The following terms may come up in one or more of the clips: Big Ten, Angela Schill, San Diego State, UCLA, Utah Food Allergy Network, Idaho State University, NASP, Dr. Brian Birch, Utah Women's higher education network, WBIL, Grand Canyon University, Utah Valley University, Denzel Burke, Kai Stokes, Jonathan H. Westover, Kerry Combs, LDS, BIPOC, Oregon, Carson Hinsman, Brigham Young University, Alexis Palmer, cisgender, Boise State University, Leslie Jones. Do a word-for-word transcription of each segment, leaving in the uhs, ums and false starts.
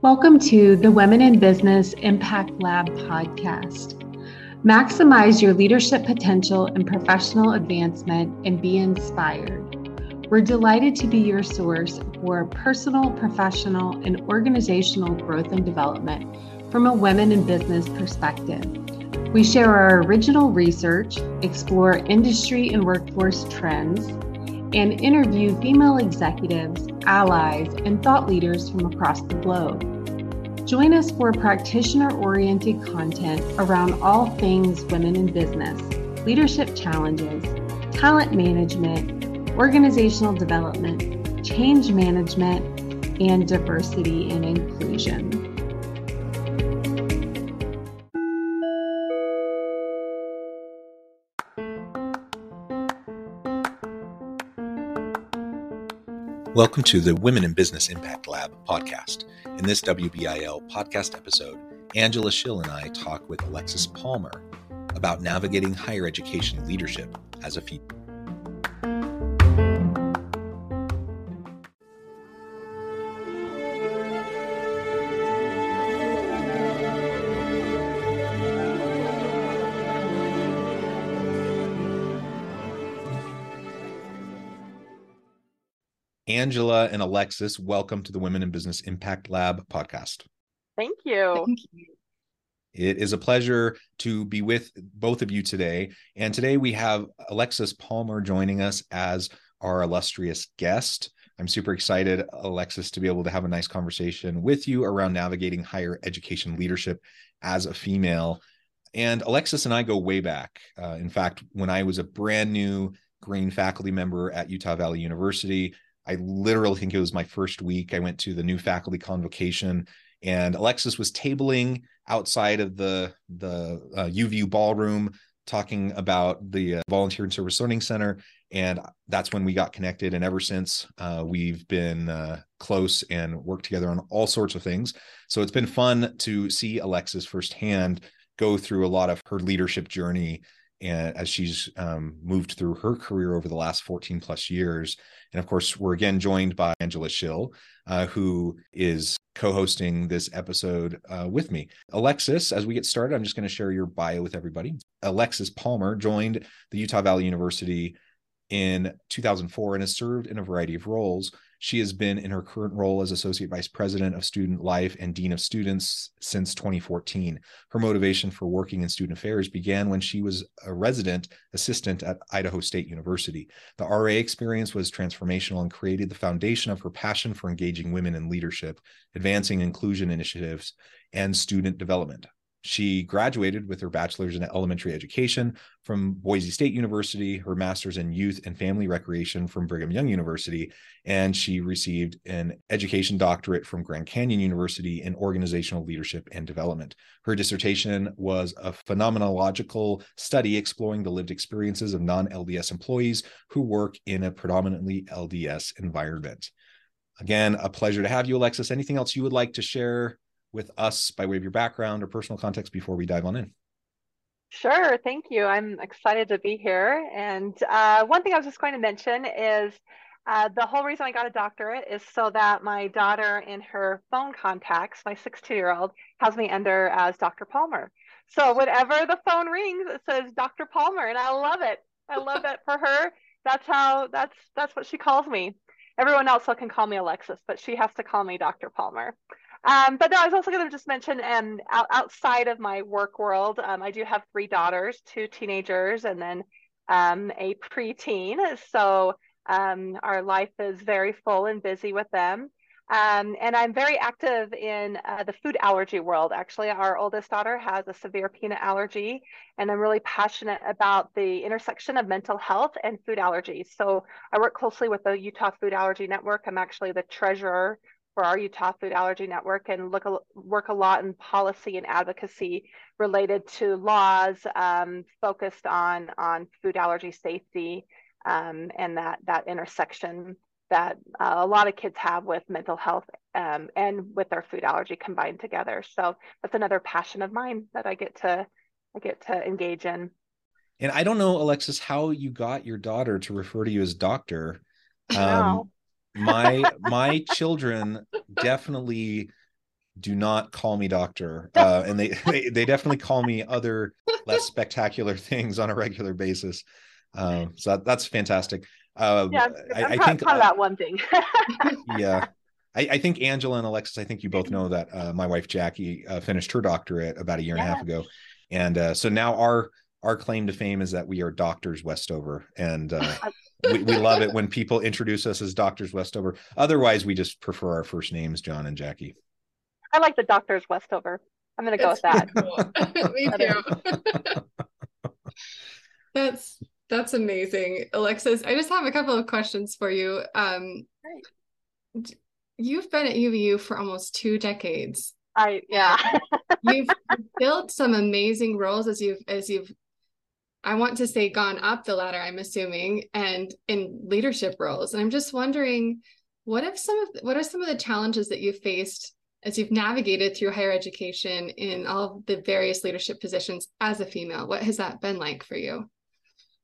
Welcome to the Women in Business Impact Lab podcast. Maximize your leadership potential and professional advancement and be inspired. We're delighted to be your source for personal, professional, and organizational growth and development from a women in business perspective. We share our original research, explore industry and workforce trends, and interview female executives, allies, and thought leaders from across the globe. Join us for practitioner-oriented content around all things women in business, leadership challenges, talent management, organizational development, change management, and diversity and inclusion. Welcome to the Women in Business Impact Lab podcast. In this W B I L podcast episode, Angela Schill and I talk with Alexis Palmer about navigating higher education leadership as a female. Angela and Alexis, welcome to the Women in Business Impact Lab podcast. Thank you. Thank you. It is a pleasure to be with both of you today. And today we have Alexis Palmer joining us as our illustrious guest. I'm super excited, Alexis, to be able to have a nice conversation with you around navigating higher education leadership as a female. And Alexis and I go way back. Uh, in fact, when I was a brand new green faculty member at Utah Valley University, I literally think it was my first week. I went to the new faculty convocation and Alexis was tabling outside of the, the uh, U V ballroom talking about the uh, Volunteer and Service Learning Center. And that's when we got connected. And ever since uh, we've been uh, close and worked together on all sorts of things. So it's been fun to see Alexis firsthand go through a lot of her leadership journey and as she's um, moved through her career over the last fourteen plus years. And of course, we're again joined by Angela Schill, uh, who is co-hosting this episode uh, with me. Alexis, as we get started, I'm just going to share your bio with everybody. Alexis Palmer joined the Utah Valley University in two thousand four and has served in a variety of roles. She has been in her current role as Associate Vice President of Student Life and Dean of Students since twenty fourteen. Her motivation for working in student affairs began when she was a resident assistant at Idaho State University. The R A experience was transformational and created the foundation of her passion for engaging women in leadership, advancing inclusion initiatives, and student development. She graduated with her bachelor's in elementary education from Boise State University, her master's in youth and family recreation from Brigham Young University, and she received an education doctorate from Grand Canyon University in organizational leadership and development. Her dissertation was a phenomenological study exploring the lived experiences of non-L D S employees who work in a predominantly L D S environment. Again, a pleasure to have you, Alexis. Anything else you would like to share with us by way of your background or personal context before we dive on in? Sure, thank you. I'm excited to be here. And uh, one thing I was just going to mention is uh, the whole reason I got a doctorate is so that my daughter in her phone contacts, my sixteen-year-old, has me under as Doctor Palmer. So whenever the phone rings, it says Doctor Palmer, and I love it. I love it for her. That's how, that's, that's what she calls me. Everyone else can call me Alexis, but she has to call me Doctor Palmer. Um, but no, I was also going to just mention, um, out, outside of my work world, um, I do have three daughters, two teenagers, and then um, a preteen. So um, our life is very full and busy with them. Um, and I'm very active in uh, the food allergy world. Actually, our oldest daughter has a severe peanut allergy, and I'm really passionate about the intersection of mental health and food allergies. So I work closely with the Utah Food Allergy Network. I'm actually the treasurer for our Utah Food Allergy Network, and look work a lot in policy and advocacy related to laws um, focused on on food allergy safety um, and that that intersection that uh, a lot of kids have with mental health um, and with their food allergy combined together. So that's another passion of mine that I get to I get to engage in. And I don't know, Alexis, how you got your daughter to refer to you as doctor. Um, no. my my children definitely do not call me doctor. Uh, and they, they, they definitely call me other less spectacular things on a regular basis. Um, so that, that's fantastic. Uh, yeah, I, I'm I think about uh, one thing. yeah. I, I think Angela and Alexis, I think you both know that uh, my wife, Jackie, uh, finished her doctorate about a year yeah. and a half ago. And uh, so now our, our claim to fame is that we are Doctors Westover. And uh, we, we love it when people introduce us as Doctors Westover. Otherwise, we just prefer our first names, John and Jackie. I like the Doctors Westover. I'm going to go with that. Cool. Me too. That's, that's amazing. Alexis, I just have a couple of questions for you. Um, right. You've been at U V U for almost two decades. I, yeah. You've built some amazing roles as you've, as you've, I want to say gone up the ladder, I'm assuming, and in leadership roles. And I'm just wondering, what have some of, what are some of the challenges that you've faced as you've navigated through higher education in all of the various leadership positions as a female? What has that been like for you?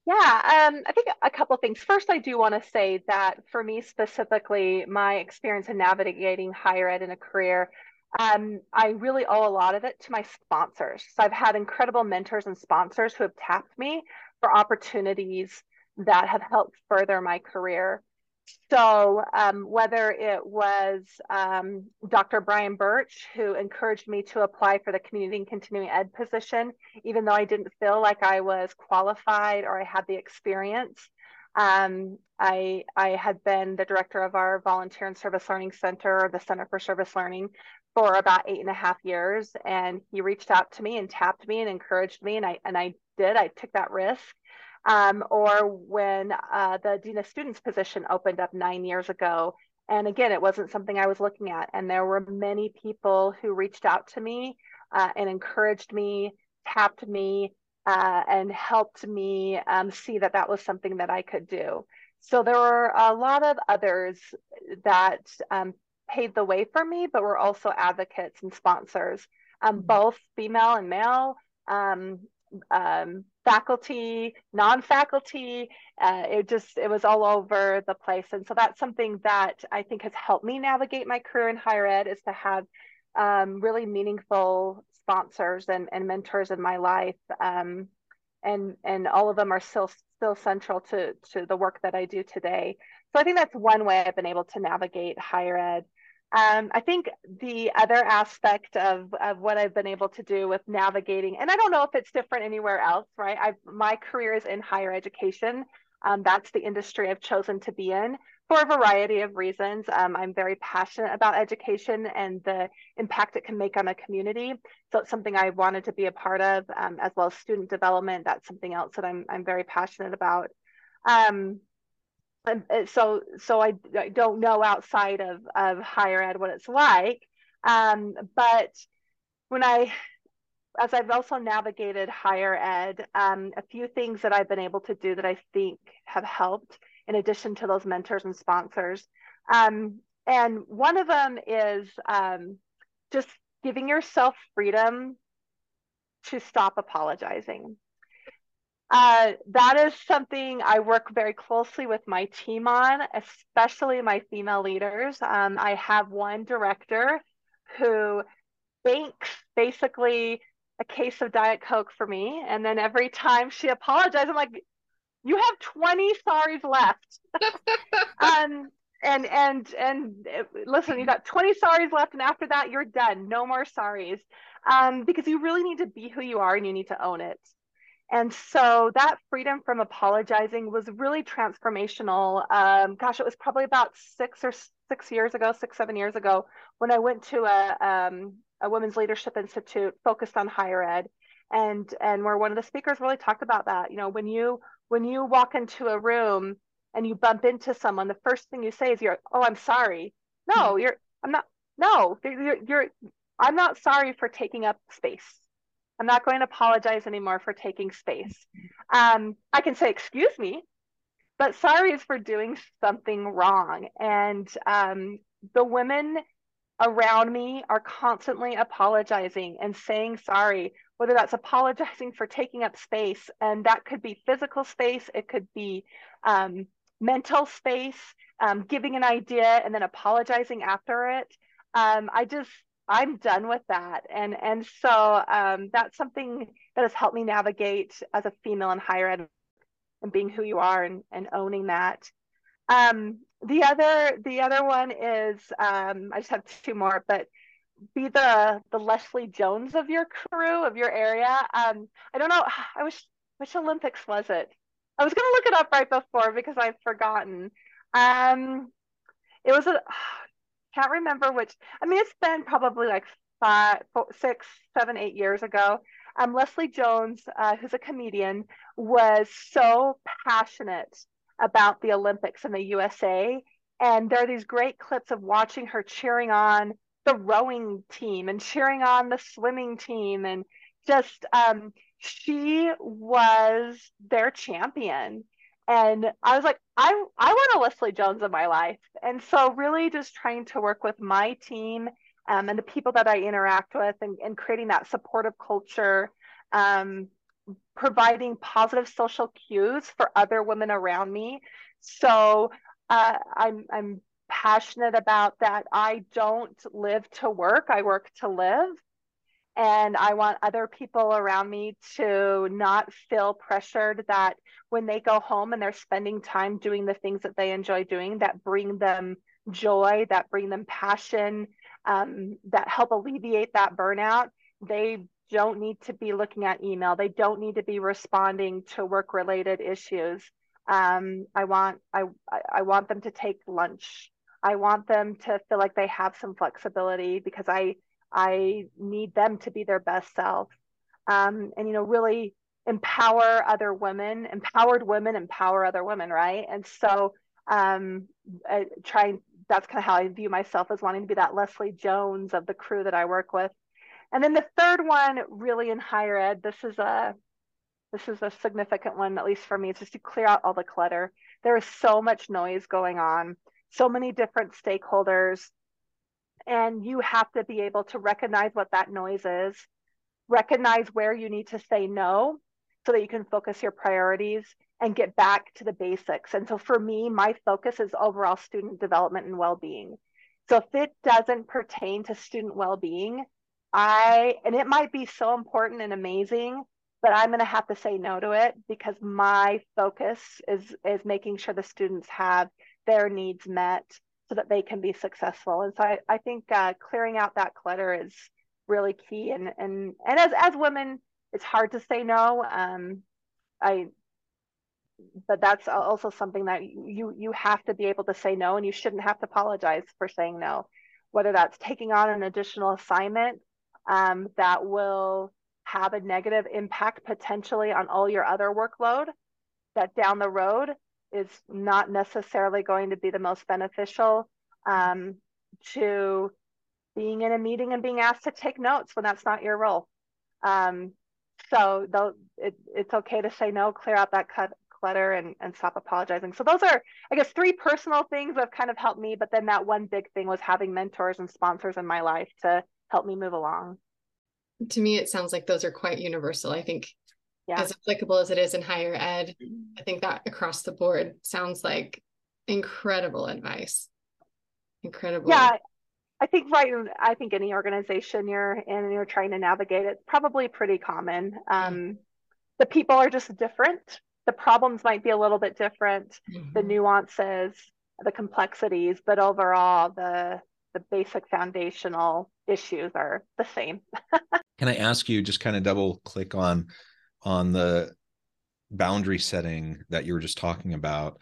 Yeah, um, I think a couple of things. First, I do want to say that for me specifically, my experience in navigating higher ed in a career, um, I really owe a lot of it to my sponsors. So I've had incredible mentors and sponsors who have tapped me for opportunities that have helped further my career. So um, whether it was um, Doctor Brian Birch, who encouraged me to apply for the community and continuing ed position, even though I didn't feel like I was qualified or I had the experience. Um, I, I had been the director of our volunteer and service learning center, or the Center for Service Learning, for about eight and a half years. And he reached out to me and tapped me and encouraged me. And I, and I did, I took that risk. Um, or when uh, the Dean of Students position opened up nine years ago. And again, it wasn't something I was looking at. And there were many people who reached out to me uh, and encouraged me, tapped me, uh, and helped me um, see that that was something that I could do. So there were a lot of others that um, paved the way for me, but were also advocates and sponsors, um, both female and male, um, um, faculty, non-faculty, uh, it just, it was all over the place. And so that's something that I think has helped me navigate my career in higher ed, is to have um, really meaningful sponsors and, and mentors in my life. Um, and, and all of them are still, still central to, to the work that I do today. So I think that's one way I've been able to navigate higher ed. Um, I think the other aspect of, of what I've been able to do with navigating, and I don't know if it's different anywhere else, right? I've, my career is in higher education. Um, that's the industry I've chosen to be in for a variety of reasons. Um, I'm very passionate about education and the impact it can make on a community. So it's something I wanted to be a part of, um, as well as student development. That's something else that I'm, I'm very passionate about. Um, And so, so I, I don't know outside of, of higher ed what it's like, um, but when I, as I've also navigated higher ed, um, a few things that I've been able to do that I think have helped, in addition to those mentors and sponsors. Um, and one of them is um, just giving yourself freedom to stop apologizing. Uh, that is something I work very closely with my team on, especially my female leaders. Um, I have one director who banks basically a case of Diet Coke for me. And then every time she apologized, I'm like, you have twenty sorries left. um, and, and, and listen, you got twenty sorries left. And after that, you're done. No more sorries. Um, because you really need to be who you are and you need to own it. And so that freedom from apologizing was really transformational. Um, gosh, it was probably about six or six years ago, six, seven years ago, when I went to a, um, a Women's Leadership Institute focused on higher ed. And, and where one of the speakers really talked about that. You know, when you, when you walk into a room and you bump into someone, the first thing you say is, you're, oh, I'm sorry. No, you're, I'm not, no, you're, you're, I'm not sorry for taking up space. I'm not going to apologize anymore for taking space. Um, I can say, excuse me, but sorry is for doing something wrong. And um, the women around me are constantly apologizing and saying sorry, whether that's apologizing for taking up space. And that could be physical space. It could be um, mental space, um, giving an idea and then apologizing after it. Um, I just, I'm done with that. And, and so um, that's something that has helped me navigate as a female in higher ed and being who you are and, and owning that. Um, the other, the other one is, um, I just have two more, but be the, the Leslie Jones of your crew, of your area. Um, I don't know. I wish, which Olympics was it? I was going to look it up right before because I've forgotten. Um, it was a, can't remember which, I mean, it's been probably like five, four, six, seven, eight years ago. Um, Leslie Jones, uh, who's a comedian, was so passionate about the Olympics in the U S A. And there are these great clips of watching her cheering on the rowing team and cheering on the swimming team. And just, um, she was their champion. And I was like, I, I want a Leslie Jones in my life. And so really just trying to work with my team um, and the people that I interact with and, and creating that supportive culture, um, providing positive social cues for other women around me. So uh, I'm, I'm passionate about that. I don't live to work. I work to live. And I want other people around me to not feel pressured that when they go home and they're spending time doing the things that they enjoy doing, that bring them joy, that bring them passion, um, that help alleviate that burnout. They don't need to be looking at email. They don't need to be responding to work-related issues. Um, I want I I want them to take lunch. I want them to feel like they have some flexibility because I. I need them to be their best self, um, and, you know, really empower other women, empowered women, empower other women. Right. And so um, I, trying, that's kind of how I view myself, as wanting to be that Leslie Jones of the crew that I work with. And then the third one, really in higher ed, this is a, this is a significant one, at least for me, it's just to clear out all the clutter. There is so much noise going on, so many different stakeholders. And you have to be able to recognize what that noise is, recognize where you need to say no so that you can focus your priorities and get back to the basics. And so for me, my focus is overall student development and well-being. So if it doesn't pertain to student well-being, I, and it might be so important and amazing, but I'm going to have to say no to it because my focus is, is making sure the students have their needs met so that they can be successful. And so I, I think uh, clearing out that clutter is really key. And and and as as women, it's hard to say no. Um, I, but that's also something that you you have to be able to say no, and you shouldn't have to apologize for saying no. Whether that's taking on an additional assignment um, that will have a negative impact potentially on all your other workload, that down the road is not necessarily going to be the most beneficial, um, to being in a meeting and being asked to take notes when that's not your role. Um, so though it, it's okay to say no, clear out that clutter, and, and stop apologizing. So those are, I guess, three personal things that have kind of helped me. But then that one big thing was having mentors and sponsors in my life to help me move along. To me, it sounds like those are quite universal. I think Yeah. as applicable as it is in higher ed, I think that across the board sounds like incredible advice. Incredible. Yeah, I think right. I think any organization you're in and you're trying to navigate, it's probably pretty common. Um, mm-hmm. The people are just different. The problems might be a little bit different. Mm-hmm. The nuances, the complexities, but overall the the basic foundational issues are the same. Can I ask you just kind of double click on on the boundary setting that you were just talking about?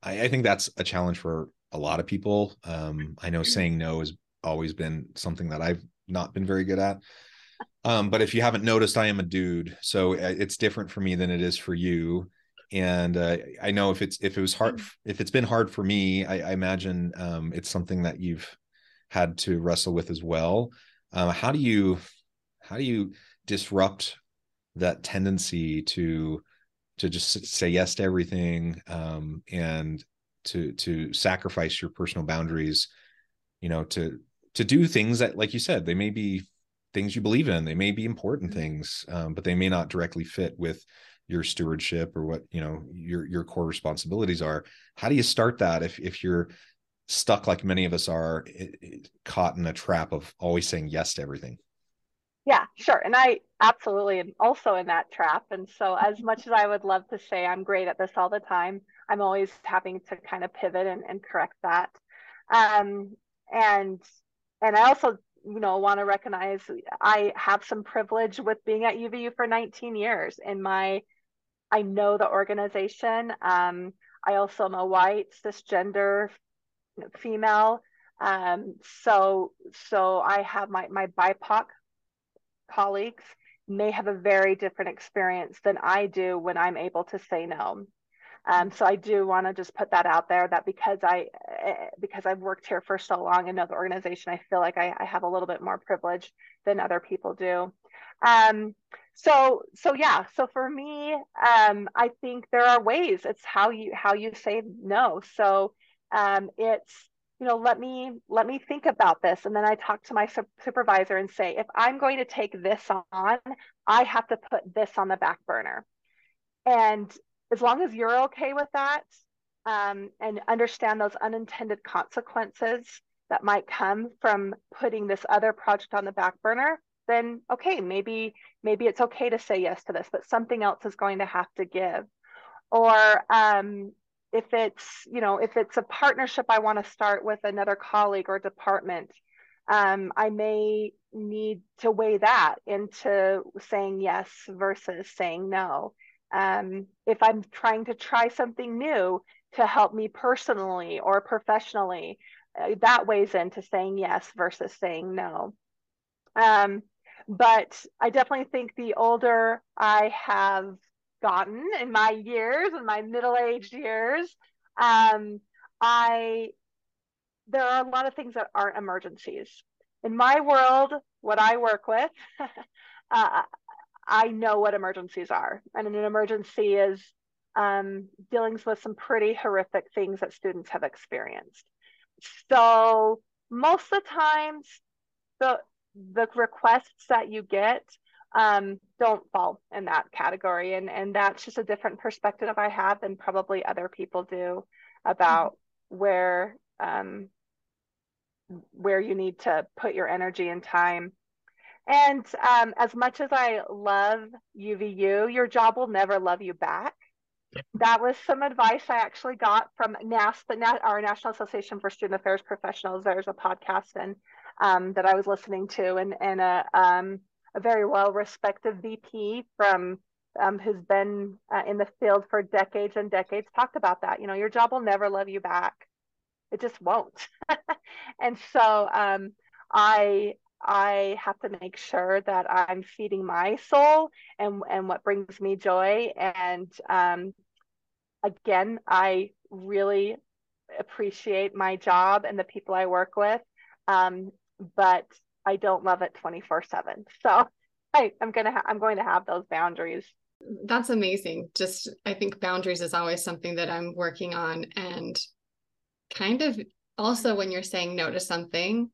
I, I think that's a challenge for a lot of people. Um, I know saying no has always been something that I've not been very good at. Um, but if you haven't noticed, I am a dude. So it's different for me than it is for you. And uh, I know if it's, if it was hard, if it's been hard for me, I, I imagine um, it's something that you've had to wrestle with as well. Um, how do you, how do you disrupt that tendency to to just say yes to everything, um, and to to sacrifice your personal boundaries, you know, to to do things that, like you said, they may be things you believe in, they may be important mm-hmm. things, um, but they may not directly fit with your stewardship or what, you know, your your core responsibilities are. How do you start that if if you're stuck like many of us are, it, it, caught in a trap of always saying yes to everything. Yeah, sure. And I absolutely am also in that trap. And so as much as I would love to say I'm great at this all the time, I'm always having to kind of pivot and, and correct that. Um, and, and I also, you know, want to recognize I have some privilege with being at U V U for nineteen years in my, I know the organization. Um, I also am a white, cisgender, female. Um, so, so I have my, my B I P O C colleagues may have a very different experience than I do when I'm able to say no. Um, so I do want to just put that out there that because I because I've worked here for so long and know the organization, I feel like I, I have a little bit more privilege than other people do. Um, so so yeah. So for me, um, I think there are ways. It's how you how you say no. So um, it's you know let me let me think about this, and then I talk to my su- supervisor and say, if I'm going to take this on, I have to put this on the back burner, and as long as you're okay with that, um, and understand those unintended consequences that might come from putting this other project on the back burner, then okay, maybe maybe it's okay to say yes to this, but something else is going to have to give. Or um, if it's you know if it's a partnership I want to start with another colleague or department, um, I may need to weigh that into saying yes versus saying no. Um, if I'm trying to try something new to help me personally or professionally, uh, that weighs into saying yes versus saying no. Um, but I definitely think the older I have gotten in my years, in my middle-aged years, um, I there are a lot of things that aren't emergencies. In my world, what I work with, uh, I know what emergencies are, and an emergency is um, dealing with some pretty horrific things that students have experienced. So most of the times, the the requests that you get um, don't fall in that category, and and that's just a different perspective I have than probably other people do about mm-hmm. where um, where you need to put your energy and time. And um, as much as I love U V U, your job will never love you back. That was some advice I actually got from N A S P, our National Association for Student Affairs Professionals. There's a podcast and um, that I was listening to, and and a, um, a very well-respected V P from um, who's been uh, in the field for decades and decades talked about that. You know, your job will never love you back. It just won't. And so um, I. I have to make sure that I'm feeding my soul and, and what brings me joy. And um, again, I really appreciate my job and the people I work with, um, but I don't love it twenty-four seven. So I, I'm gonna ha- I'm going to have those boundaries. That's amazing. Just I think boundaries is always something that I'm working on, and kind of also when you're saying no to something,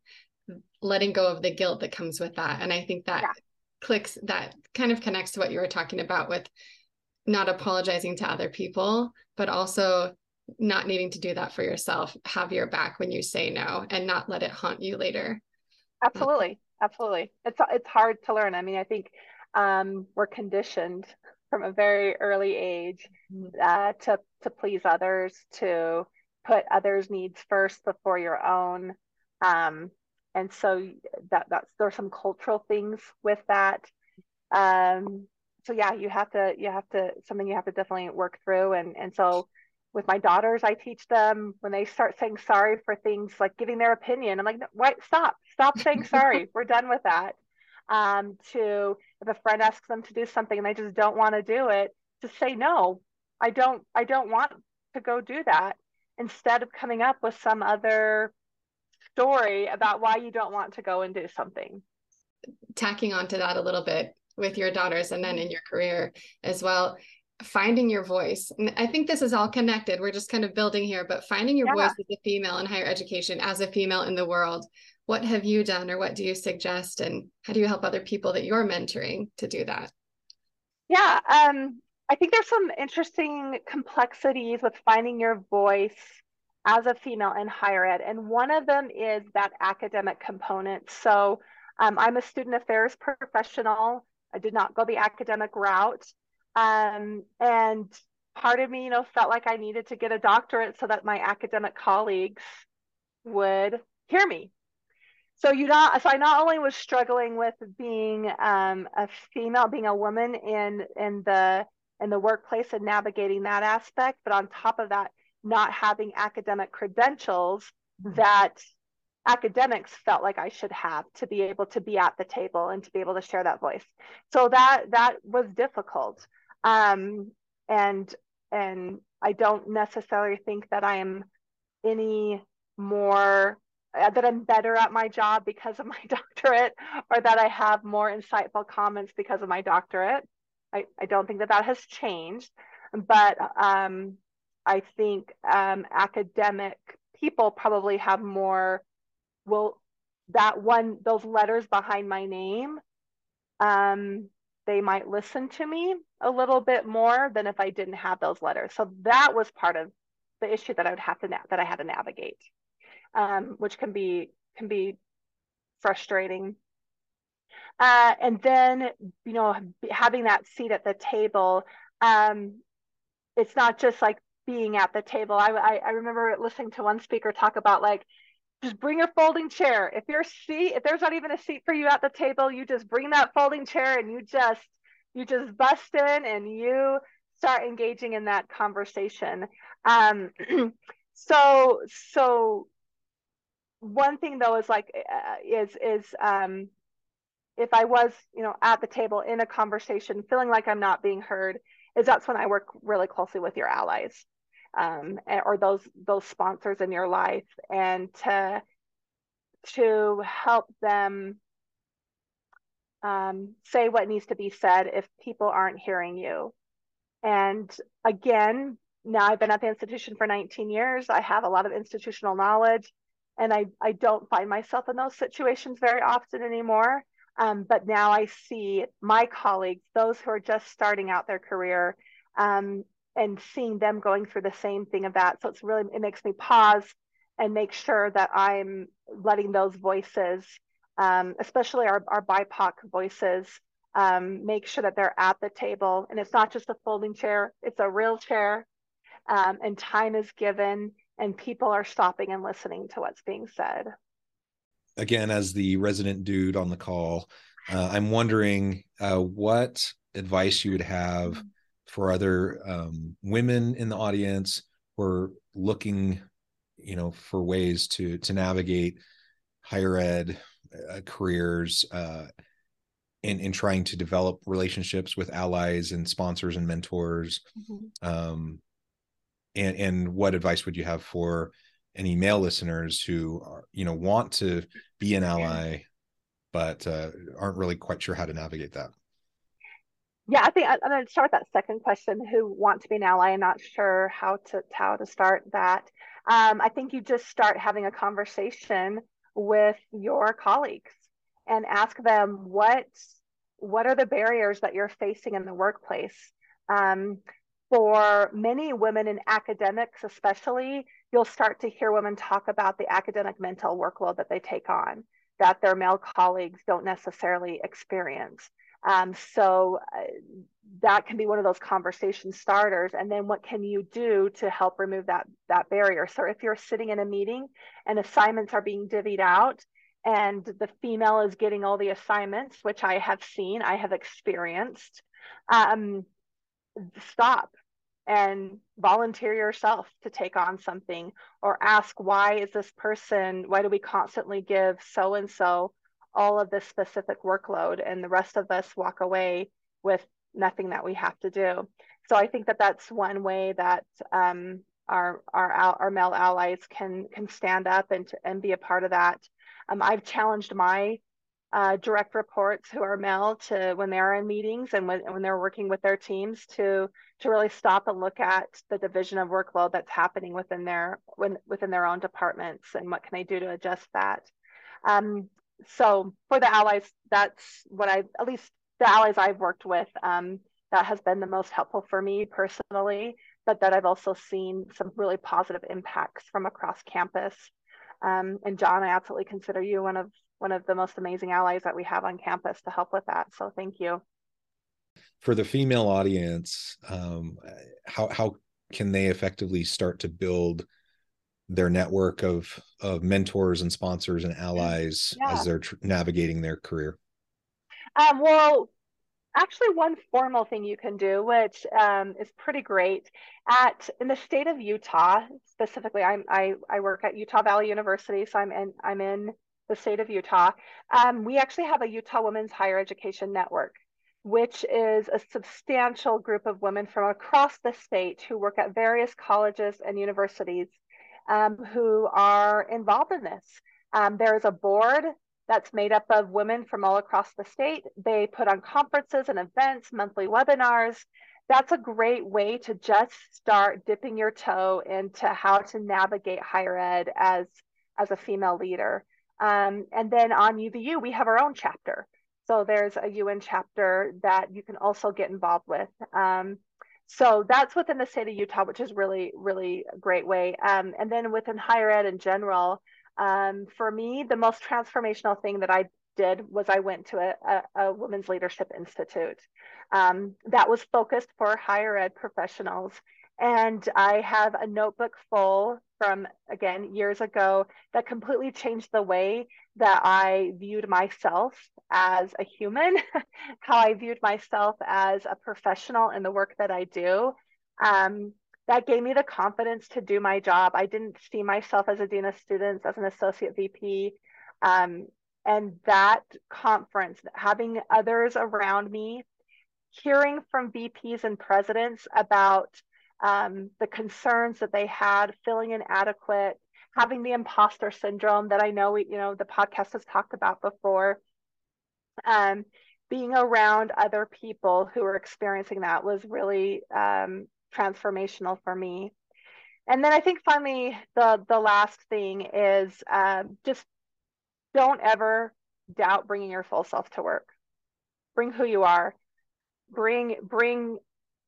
letting go of the guilt that comes with that. And I think that yeah. clicks, that kind of connects to what you were talking about with not apologizing to other people, but also not needing to do that for yourself, have your back when you say no and not let it haunt you later. Absolutely. Absolutely. It's, it's hard to learn. I mean, I think um, we're conditioned from a very early age uh, to, to please others, to put others' needs first before your own. Um, And so that that's there's some cultural things with that. Um, so yeah, you have to you have to something you have to definitely work through. And and so with my daughters, I teach them when they start saying sorry for things, like giving their opinion, I'm like, no, wait, stop, stop saying sorry. We're done with that. Um, to if a friend asks them to do something and they just don't want to do it, just say no, I don't I don't want to go do that. Instead of coming up with some other story about why you don't want to go and do something. Tacking onto that a little bit with your daughters and then in your career as well, finding your voice. And I think this is all connected. We're just kind of building here, but finding your yeah. voice as a female in higher education, as a female in the world, what have you done or what do you suggest? And how do you help other people that you're mentoring to do that? Yeah, um, I think there's some interesting complexities with finding your voice as a female in higher ed. And one of them is that academic component. So um, I'm a student affairs professional. I did not go the academic route. Um, and part of me, you know, felt like I needed to get a doctorate so that my academic colleagues would hear me. So you not, so I not only was struggling with being um, a female, being a woman in in the in the workplace and navigating that aspect, but on top of that, not having academic credentials that academics felt like I should have to be able to be at the table and to be able to share that voice. So that that was difficult, um, and and I don't necessarily think that I am any more, that I'm better at my job because of my doctorate, or that I have more insightful comments because of my doctorate. I, I don't think that that has changed, but um, I think um, academic people probably have more, well, that one, those letters behind my name, um, they might listen to me a little bit more than if I didn't have those letters. So that was part of the issue that I would have to, that I had to navigate. Um, which can be can be frustrating, uh, and then you know having that seat at the table. Um, it's not just like being at the table. I, I I remember listening to one speaker talk about like just bring your folding chair. If your seat, if there's not even a seat for you at the table, you just bring that folding chair and you just you just bust in and you start engaging in that conversation. Um, so so. One thing though is like uh, is is um, if I was you know at the table in a conversation feeling like I'm not being heard, is that's when I work really closely with your allies, um, or those those sponsors in your life, and to to help them um, say what needs to be said if people aren't hearing you. And again, now I've been at the institution for nineteen years. I have a lot of institutional knowledge. And I, I don't find myself in those situations very often anymore. Um, but now I see my colleagues, those who are just starting out their career, um, and seeing them going through the same thing of that. So it's really, it makes me pause and make sure that I'm letting those voices, um, especially our, our B I P O C voices, um, make sure that they're at the table. And it's not just a folding chair, it's a real chair, um, and time is given. And people are stopping and listening to what's being said. Again, as the resident dude on the call, uh, I'm wondering uh, what advice you would have for other um, women in the audience who are looking, you know, for ways to to navigate higher ed uh, careers uh, in in trying to develop relationships with allies and sponsors and mentors. Mm-hmm. Um, And, and what advice would you have for any male listeners who are, you know, want to be an ally, but uh, aren't really quite sure how to navigate that? Yeah, I think I, I'm going to start with that second question, who want to be an ally and not sure how to how to start that. Um, I think you just start having a conversation with your colleagues and ask them what, what are the barriers that you're facing in the workplace. Um, For many women in academics, especially, you'll start to hear women talk about the academic mental workload that they take on, that their male colleagues don't necessarily experience. Um, so uh, that can be one of those conversation starters. And then what can you do to help remove that, that barrier? So if you're sitting in a meeting and assignments are being divvied out and the female is getting all the assignments, which I have seen, I have experienced, um, stop and volunteer yourself to take on something, or ask, why is this person, why do we constantly give so-and-so all of this specific workload and the rest of us walk away with nothing that we have to do? So I think that that's one way that um, our, our, our male allies can, can stand up and, and be a part of that. Um, I've challenged my Uh, direct reports who are male to, when they're in meetings and when, when they're working with their teams, to to really stop and look at the division of workload that's happening within their when, within their own departments, and what can they do to adjust that. Um, so for the allies, that's what I, at least the allies I've worked with, um, that has been the most helpful for me personally, but that I've also seen some really positive impacts from across campus. Um, and John, I absolutely consider you one of one of the most amazing allies that we have on campus to help with that. So thank you. For the female audience, um, how how can they effectively start to build their network of of mentors and sponsors and allies yeah. as they're tr- navigating their career? Um, well, actually, one formal thing you can do, which um, is pretty great, at in the state of Utah specifically. I'm, I I work at Utah Valley University, so I'm in I'm in the state of Utah. Um, we actually have a Utah Women's Higher Education Network, which is a substantial group of women from across the state who work at various colleges and universities um, who are involved in this. Um, there is a board that's made up of women from all across the state. They put on conferences and events, monthly webinars. That's a great way to just start dipping your toe into how to navigate higher ed as, as a female leader. Um, and then on U V U, we have our own chapter. So there's a U N chapter that you can also get involved with. Um, so that's within the state of Utah, which is really, really a great way. Um, and then within higher ed in general, um, for me, the most transformational thing that I did was I went to a, a, a Women's Leadership Institute um, that was focused for higher ed professionals. And I have a notebook full from, again, years ago that completely changed the way that I viewed myself as a human, how I viewed myself as a professional in the work that I do. Um, that gave me the confidence to do my job. I didn't see myself as a dean of students, as an associate V P. Um, and that conference, having others around me, hearing from V Ps and presidents about Um, the concerns that they had, feeling inadequate, having the imposter syndrome that I know, we, you know, the podcast has talked about before. Um, being around other people who were experiencing that was really um, transformational for me. And then I think finally, the, the last thing is um, just don't ever doubt bringing your full self to work. Bring who you are. Bring, bring,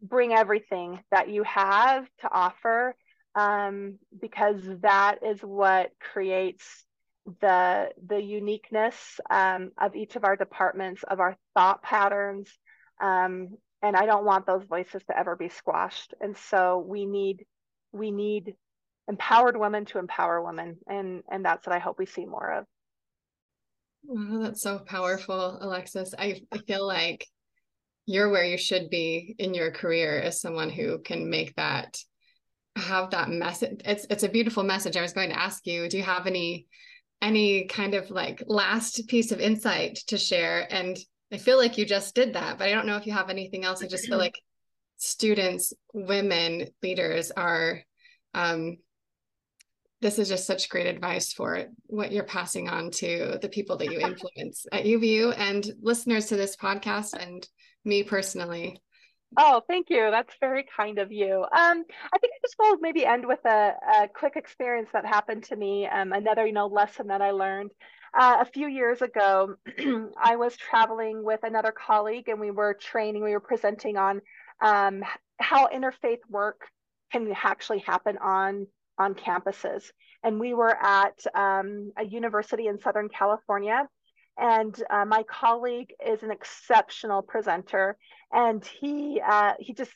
bring everything that you have to offer, um, because that is what creates the the uniqueness um, of each of our departments, of our thought patterns. Um, and I don't want those voices to ever be squashed. And so we need we need empowered women to empower women. And, and that's what I hope we see more of. Wow, that's so powerful, Alexis. I, I feel like you're where you should be in your career as someone who can make that, have that message. It's it's a beautiful message. I was going to ask you, do you have any, any kind of like last piece of insight to share? And I feel like you just did that, but I don't know if you have anything else. I just feel like students, women, leaders are, um, this is just such great advice for what you're passing on to the people that you influence at U V U and listeners to this podcast and me personally. Oh, thank you. That's very kind of you. Um, I think I just will maybe end with a, a quick experience that happened to me. Um, another, you know, lesson that I learned uh, a few years ago. I was traveling with another colleague, and we were training. We were presenting on um, how interfaith work can actually happen on on campuses, and we were at um, a university in Southern California. And uh, my colleague is an exceptional presenter, and he uh, he just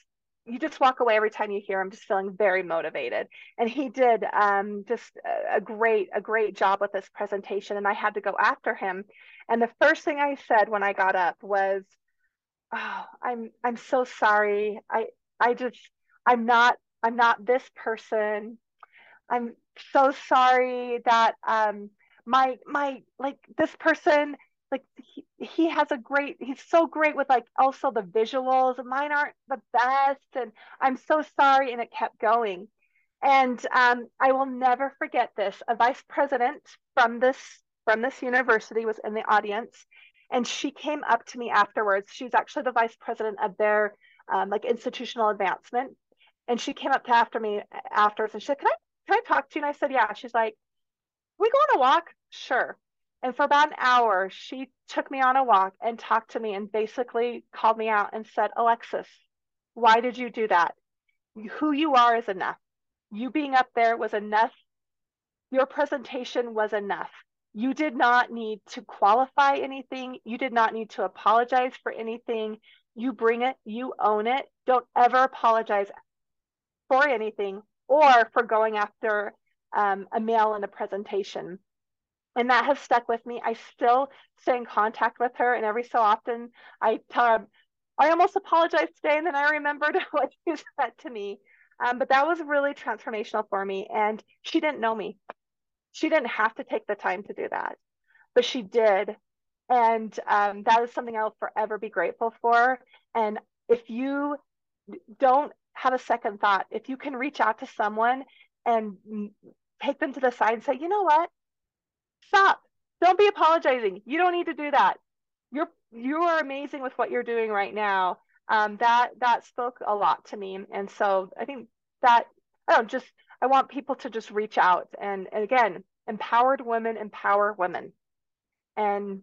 you just walk away every time you hear him just feeling very motivated. And he did um, just a great a great job with this presentation. And I had to go after him. And the first thing I said when I got up was, "Oh, I'm I'm so sorry. I I just I'm not I'm not this person. I'm so sorry that." Um, My, my, like this person, like he, he has a great, he's so great with like also the visuals, mine aren't the best. And I'm so sorry. And it kept going. And um, I will never forget this. A vice president from this, from this university was in the audience, and she came up to me afterwards. She's actually the vice president of their um, like institutional advancement. And she came up to after me afterwards and she said, can I, can I talk to you? And I said, yeah. She's like, we go on a walk? Sure. And for about an hour, she took me on a walk and talked to me and basically called me out and said, Alexis, why did you do that? who you are is enough. You being up there was enough. Your presentation was enough. You did not need to qualify anything. You did not need to apologize for anything. You bring it, you own it. Don't ever apologize for anything or for going after um, a male in a presentation. And that has stuck with me. I still stay in contact with her, and every so often I tell her, I almost apologized today, and then I remembered what you said to me. Um, but that was really transformational for me. And she didn't know me. She didn't have to take the time to do that, but she did. And um, that is something I'll forever be grateful for. And if you don't have a second thought, if you can reach out to someone and take them to the side and say, you know what? Stop. Don't be apologizing. You don't need to do that. You're you are amazing with what you're doing right now. Um, that that spoke a lot to me. And so I think that I don't just I want people to just reach out and, and again, empowered women empower women. And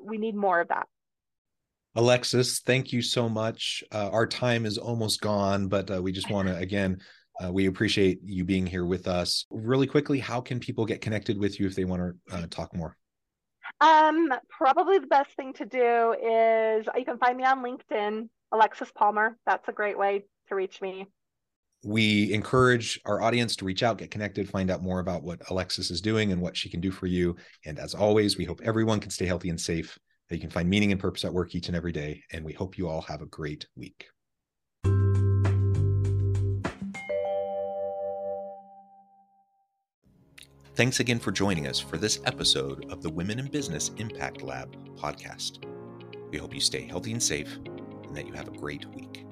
we need more of that. Alexis, thank you so much. Uh, our time is almost gone, but uh, we just want to again. Uh, we appreciate you being here with us. Really quickly, how can people get connected with you if they want to uh, talk more? Um, probably the best thing to do is you can find me on LinkedIn, Alexis Palmer. That's a great way to reach me. We encourage our audience to reach out, get connected, find out more about what Alexis is doing and what she can do for you. And as always, we hope everyone can stay healthy and safe, that you can find meaning and purpose at work each and every day. And we hope you all have a great week. Thanks again for joining us for this episode of the Women in Business Impact Lab podcast. We hope you stay healthy and safe, and that you have a great week.